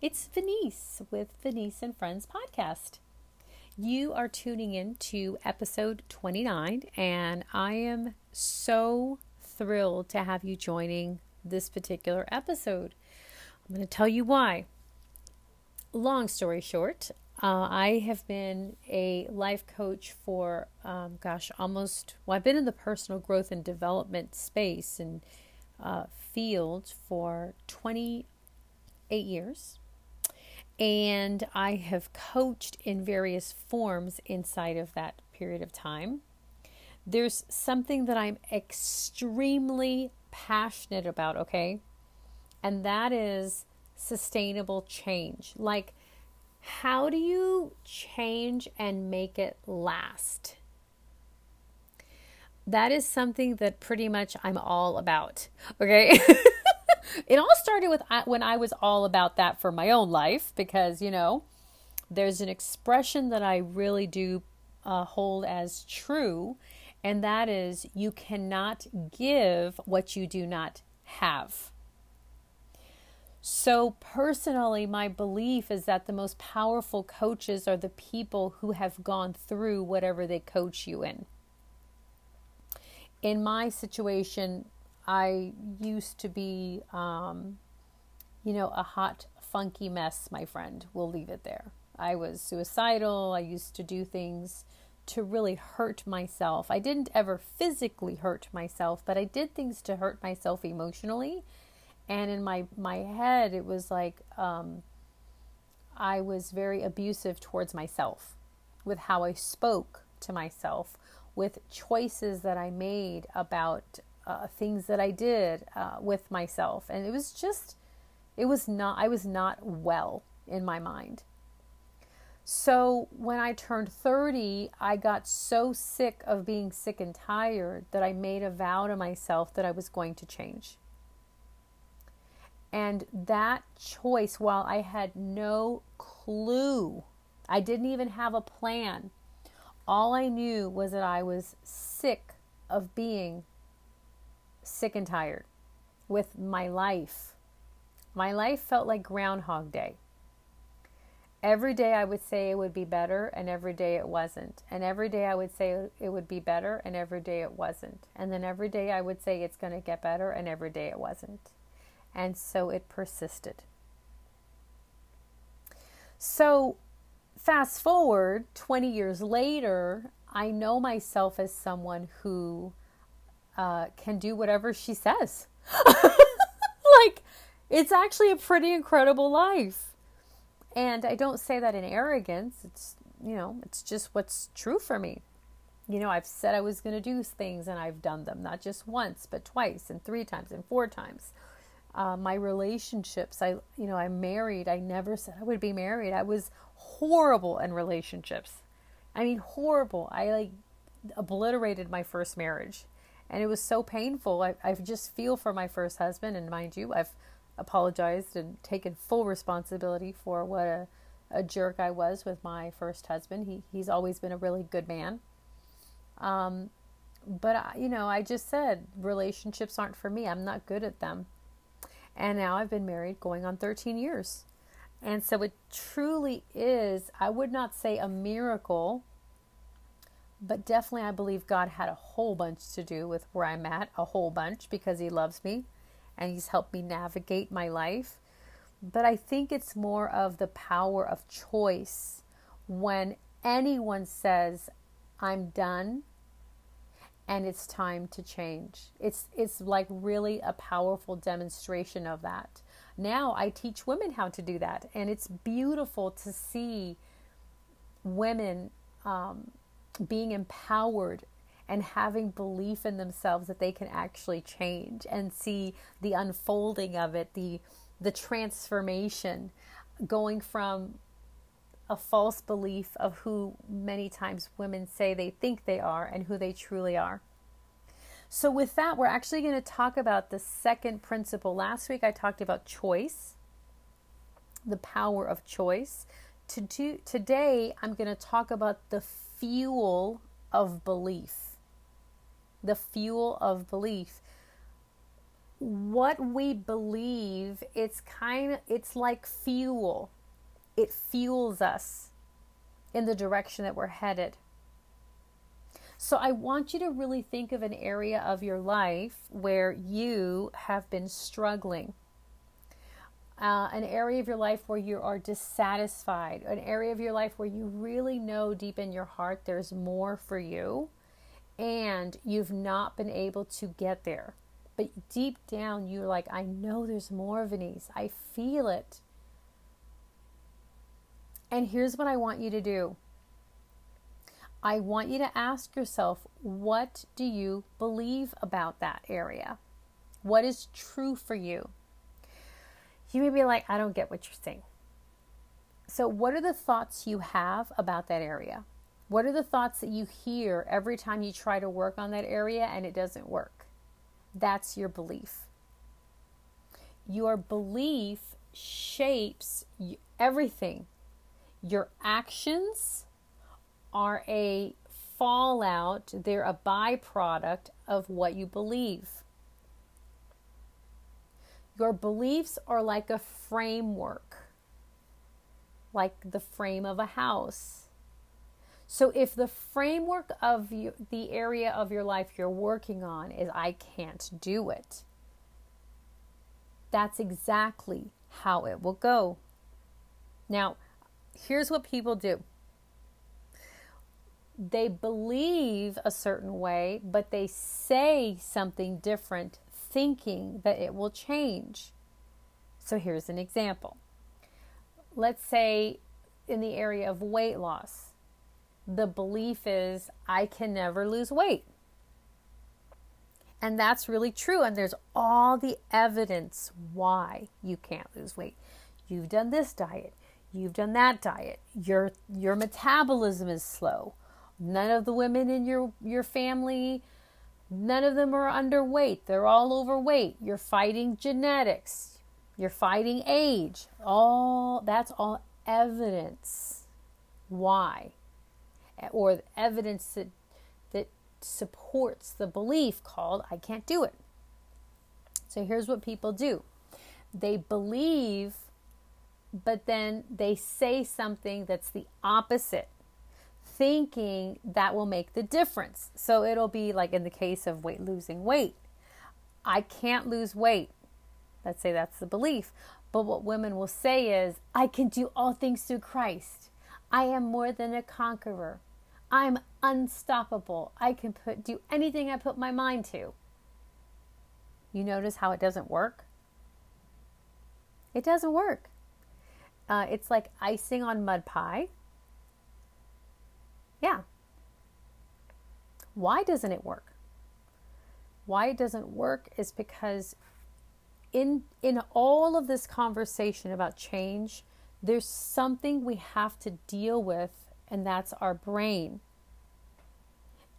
It's Venice with Venice and Friends Podcast. You are tuning in to episode 29, and I am so thrilled to have you joining this particular episode. I'm going to tell you why. Long story short, I have been a life coach for, I've been in the personal growth and development space and field for 28 years. And I have coached in various forms inside of that period of time. There's something that I'm extremely passionate about, okay? And that is sustainable change. Like, how do you change and make it last? That is something that pretty much I'm all about, okay? It all started with when I was all about that for my own life because, you know, there's an expression that I really do hold as true, and that is you cannot give what you do not have. So personally, my belief is that the most powerful coaches are the people who have gone through whatever they coach you in. In my situation, I used to be, a hot, funky mess, my friend. We'll leave it there. I was suicidal. I used to do things to really hurt myself. I didn't ever physically hurt myself, but I did things to hurt myself emotionally. And in my head, it was like I was very abusive towards myself with how I spoke to myself, with choices that I made about things that I did with myself. And it was just, I was not well in my mind. So when I turned 30, I got so sick of being sick and tired that I made a vow to myself that I was going to change. And that choice, while I had no clue, I didn't even have a plan. All I knew was that I was sick of being sick and tired with my life. My life felt like Groundhog Day. Every day I would say it would be better, and every day it wasn't. And every day I would say it would be better, and every day it wasn't. And then every day I would say it's going to get better, and every day it wasn't. And so it persisted. So fast forward 20 years later, I know myself as someone who can do whatever she says. Like, it's actually a pretty incredible life. And I don't say that in arrogance. It's, you know, it's just what's true for me. You know, I've said I was going to do things and I've done them. Not just once, but twice and three times and four times. My relationships, I'm married. I never said I would be married. I was horrible in relationships. I mean, horrible. I obliterated my first marriage, and it was so painful. I just feel for my first husband, and mind you, I've apologized and taken full responsibility for what a jerk I was with my first husband. He's always been a really good man. I just said relationships aren't for me. I'm not good at them. And now I've been married going on 13 years. And so it truly is, I would not say a miracle, but definitely I believe God had a whole bunch to do with where I'm at, a whole bunch, because he loves me and he's helped me navigate my life. But I think it's more of the power of choice when anyone says, I'm done. And it's time to change. It's like really a powerful demonstration of that. Now I teach women how to do that. And it's beautiful to see women being empowered and having belief in themselves that they can actually change and see the unfolding of it, the transformation, going from a false belief of who many times women say they think they are and who they truly are. So with that, we're actually going to talk about the second principle. Last week, I talked about choice, the power of choice. Today, I'm going to talk about the fuel of belief. what we believe, it's like fuel. It fuels us in the direction that we're headed. So I want you to really think of an area of your life where you have been struggling. An area of your life where you are dissatisfied, an area of your life where you really know deep in your heart there's more for you, and you've not been able to get there. But deep down, you're like, I know there's more, Venice. I feel it. And here's what I want you to do. I want you to ask yourself, what do you believe about that area? What is true for you? You may be like, I don't get what you're saying. So what are the thoughts you have about that area? What are the thoughts that you hear every time you try to work on that area and it doesn't work? That's your belief. Your belief shapes everything. Your actions are a fallout. They're a byproduct of what you believe. Your beliefs are like a framework, like the frame of a house. So if the framework of the area of your life you're working on is, I can't do it, that's exactly how it will go. Now, here's what people do. They believe a certain way, but they say something different, thinking that it will change. So here's an example. Let's say in the area of weight loss, the belief is, I can never lose weight. And that's really true. And there's all the evidence why you can't lose weight. You've done this diet. You've done that diet. Your metabolism is slow. None of the women in your family, none of them are underweight. They're all overweight. You're fighting genetics. You're fighting age. That's all evidence why, or evidence that supports the belief called, I can't do it. So here's what people do. They believe, but then they say something that's the opposite, thinking that will make the difference. So it'll be like in the case of losing weight. I can't lose weight. Let's say that's the belief. But what women will say is, I can do all things through Christ. I am more than a conqueror. I'm unstoppable. I can do anything I put my mind to. You notice how it doesn't work? It doesn't work. It's like icing on mud pie. Yeah. Why doesn't it work? Why it doesn't work is because in all of this conversation about change, there's something we have to deal with, and that's our brain.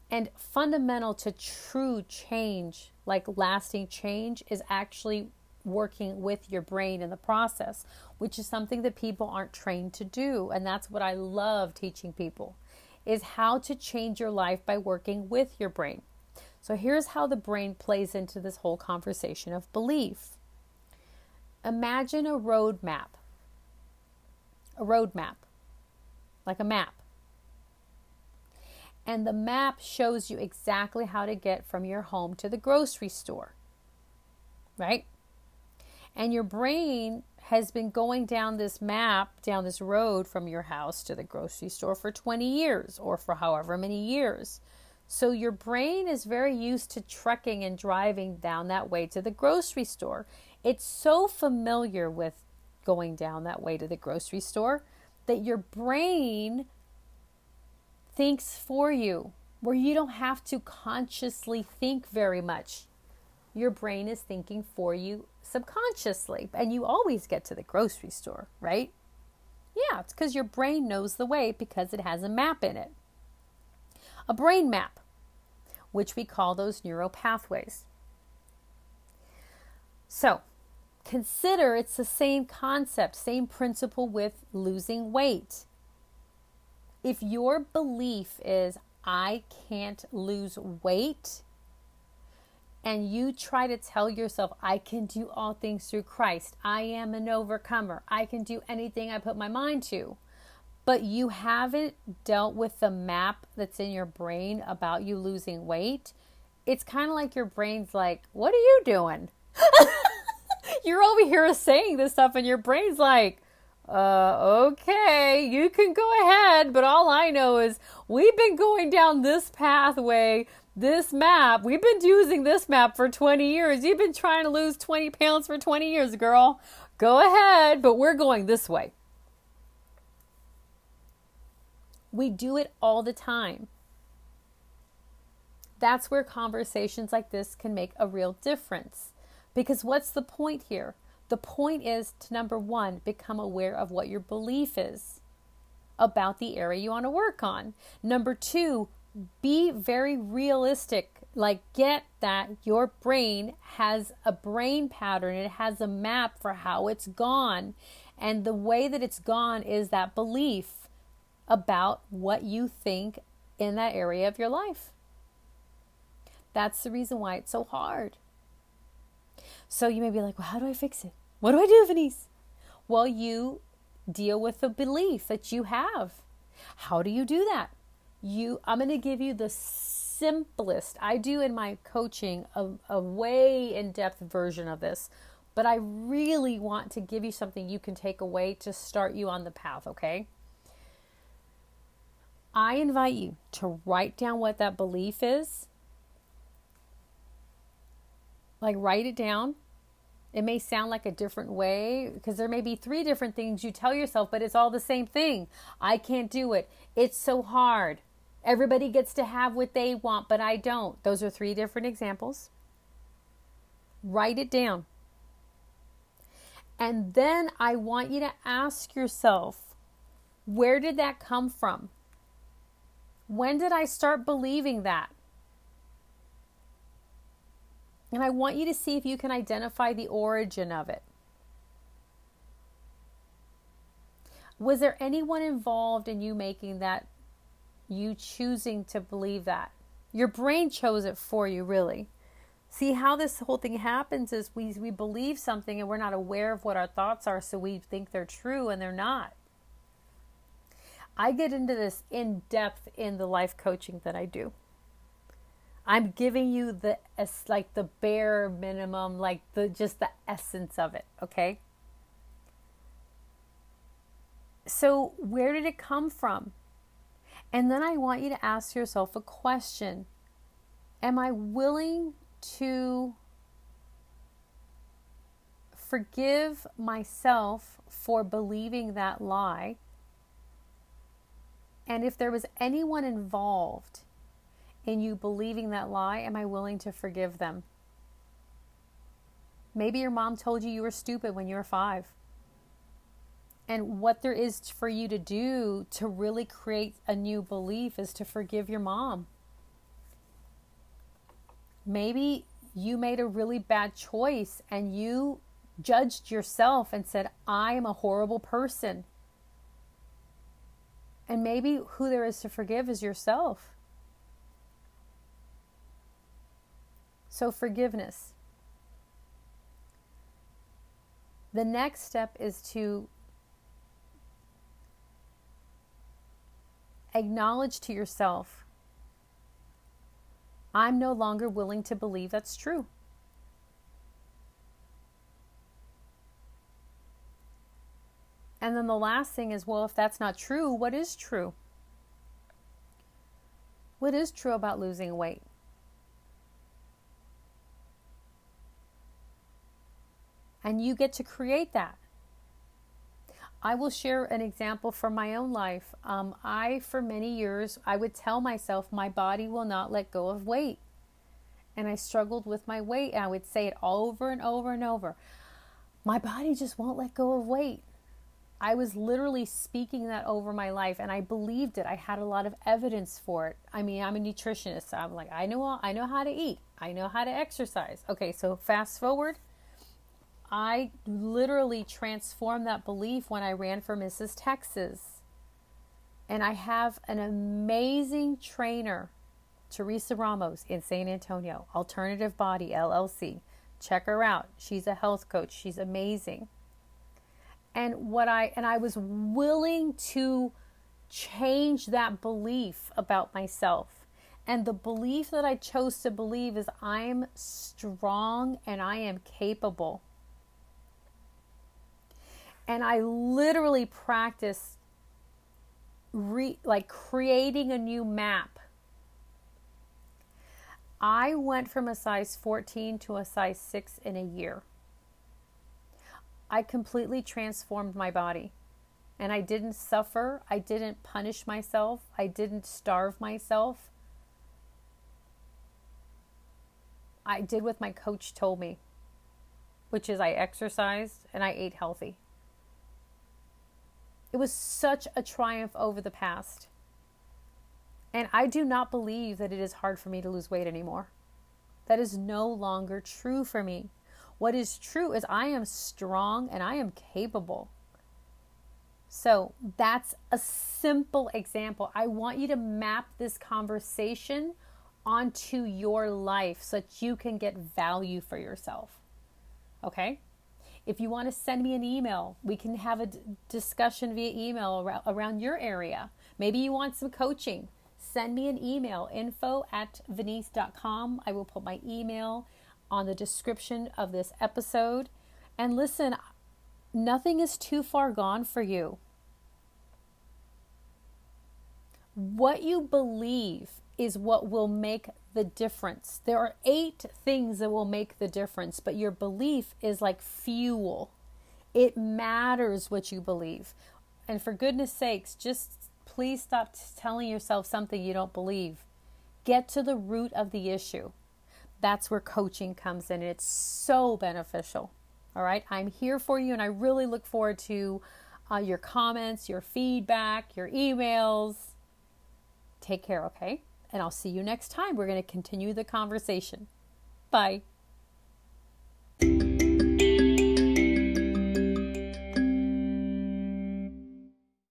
And fundamental to true change, like lasting change, is actually working with your brain in the process, which is something that people aren't trained to do. And that's what I love teaching people, is how to change your life by working with your brain. So here's how the brain plays into this whole conversation of belief. Imagine a road map. A road map. Like a map. And the map shows you exactly how to get from your home to the grocery store. Right? And your brain has been going down this map, down this road from your house to the grocery store for 20 years or for however many years. So your brain is very used to trekking and driving down that way to the grocery store. It's so familiar with going down that way to the grocery store that your brain thinks for you, where you don't have to consciously think very much. Your brain is thinking for you subconsciously, and you always get to the grocery store, right? Yeah, it's because your brain knows the way because it has a map in it. A brain map, which we call those neural pathways. So consider it's the same concept, same principle with losing weight. If your belief is, I can't lose weight, and you try to tell yourself, I can do all things through Christ. I am an overcomer. I can do anything I put my mind to. But you haven't dealt with the map that's in your brain about you losing weight. It's kind of like your brain's like, what are you doing? You're over here saying this stuff and your brain's like, okay, you can go ahead. But all I know is we've been going down this pathway, this map. We've been using this map for 20 years. You've been trying to lose 20 pounds for 20 years, girl. Go ahead, but we're going this way. We do it all the time. That's where conversations like this can make a real difference. Because what's the point here? The point is to, number one, become aware of what your belief is about the area you want to work on. Number two, be very realistic. Like, get that your brain has a brain pattern. It has a map for how it's gone. And the way that it's gone is that belief about what you think in that area of your life. That's the reason why it's so hard. So you may be like, well, how do I fix it? What do I do, Venice? Well, you deal with the belief that you have. How do you do that? I'm going to give you the simplest. I do in my coaching a way in-depth version of this, but I really want to give you something you can take away to start you on the path, okay? I invite you to write down what that belief is. Like, write it down. It may sound like a different way because there may be three different things you tell yourself, but it's all the same thing. I can't do it. It's so hard. Everybody gets to have what they want, but I don't. Those are three different examples. Write it down. And then I want you to ask yourself, where did that come from? When did I start believing that? And I want you to see if you can identify the origin of it. Was there anyone involved in you making that, you choosing to believe that? Your brain chose it for you, really. See, how this whole thing happens is we believe something and we're not aware of what our thoughts are, so we think they're true and they're not. I get into this in depth in the life coaching that I do. I'm giving you the bare minimum, just the essence of it, okay? So where did it come from? And then I want you to ask yourself a question. Am I willing to forgive myself for believing that lie? And if there was anyone involved in you believing that lie, am I willing to forgive them? Maybe your mom told you you were stupid when you were 5. And what there is for you to do to really create a new belief is to forgive your mom. Maybe you made a really bad choice and you judged yourself and said, I am a horrible person. And maybe who there is to forgive is yourself. So forgiveness. The next step is to acknowledge to yourself, I'm no longer willing to believe that's true. And then the last thing is, well, if that's not true, what is true? What is true about losing weight? And you get to create that. I will share an example from my own life. For many years, I would tell myself my body will not let go of weight. And I struggled with my weight. And I would say it over and over and over. My body just won't let go of weight. I was literally speaking that over my life. And I believed it. I had a lot of evidence for it. I mean, I'm a nutritionist. So I'm like, I know how to eat. I know how to exercise. Okay, so fast forward. I literally transformed that belief when I ran for Mrs. Texas. And I have an amazing trainer Teresa Ramos in San Antonio, Alternative Body LLC. Check her out. She's a health coach. She's amazing. And I was willing to change that belief about myself. And the belief that I chose to believe is I'm strong and I am capable. And I literally practiced creating a new map. I went from a size 14 to a size 6 in a year. I completely transformed my body. And I didn't suffer. I didn't punish myself. I didn't starve myself. I did what my coach told me, which is I exercised and I ate healthy. It was such a triumph over the past. And I do not believe that it is hard for me to lose weight anymore. That is no longer true for me. What is true is I am strong and I am capable. So that's a simple example. I want you to map this conversation onto your life so that you can get value for yourself. Okay? If you want to send me an email, we can have a discussion via email around your area. Maybe you want some coaching. Send me an email, info@venice.com. I will put my email on the description of this episode. And listen, nothing is too far gone for you. What you believe is what will make the difference. There are 8 things that will make the difference, but your belief is like fuel. It matters what you believe. And for goodness sakes, just please stop telling yourself something you don't believe. Get to the root of the issue. That's where coaching comes in. It's so beneficial. All right? I'm here for you, and I really look forward to your comments, your feedback, your emails. Take care, okay? And I'll see you next time. We're going to continue the conversation. Bye.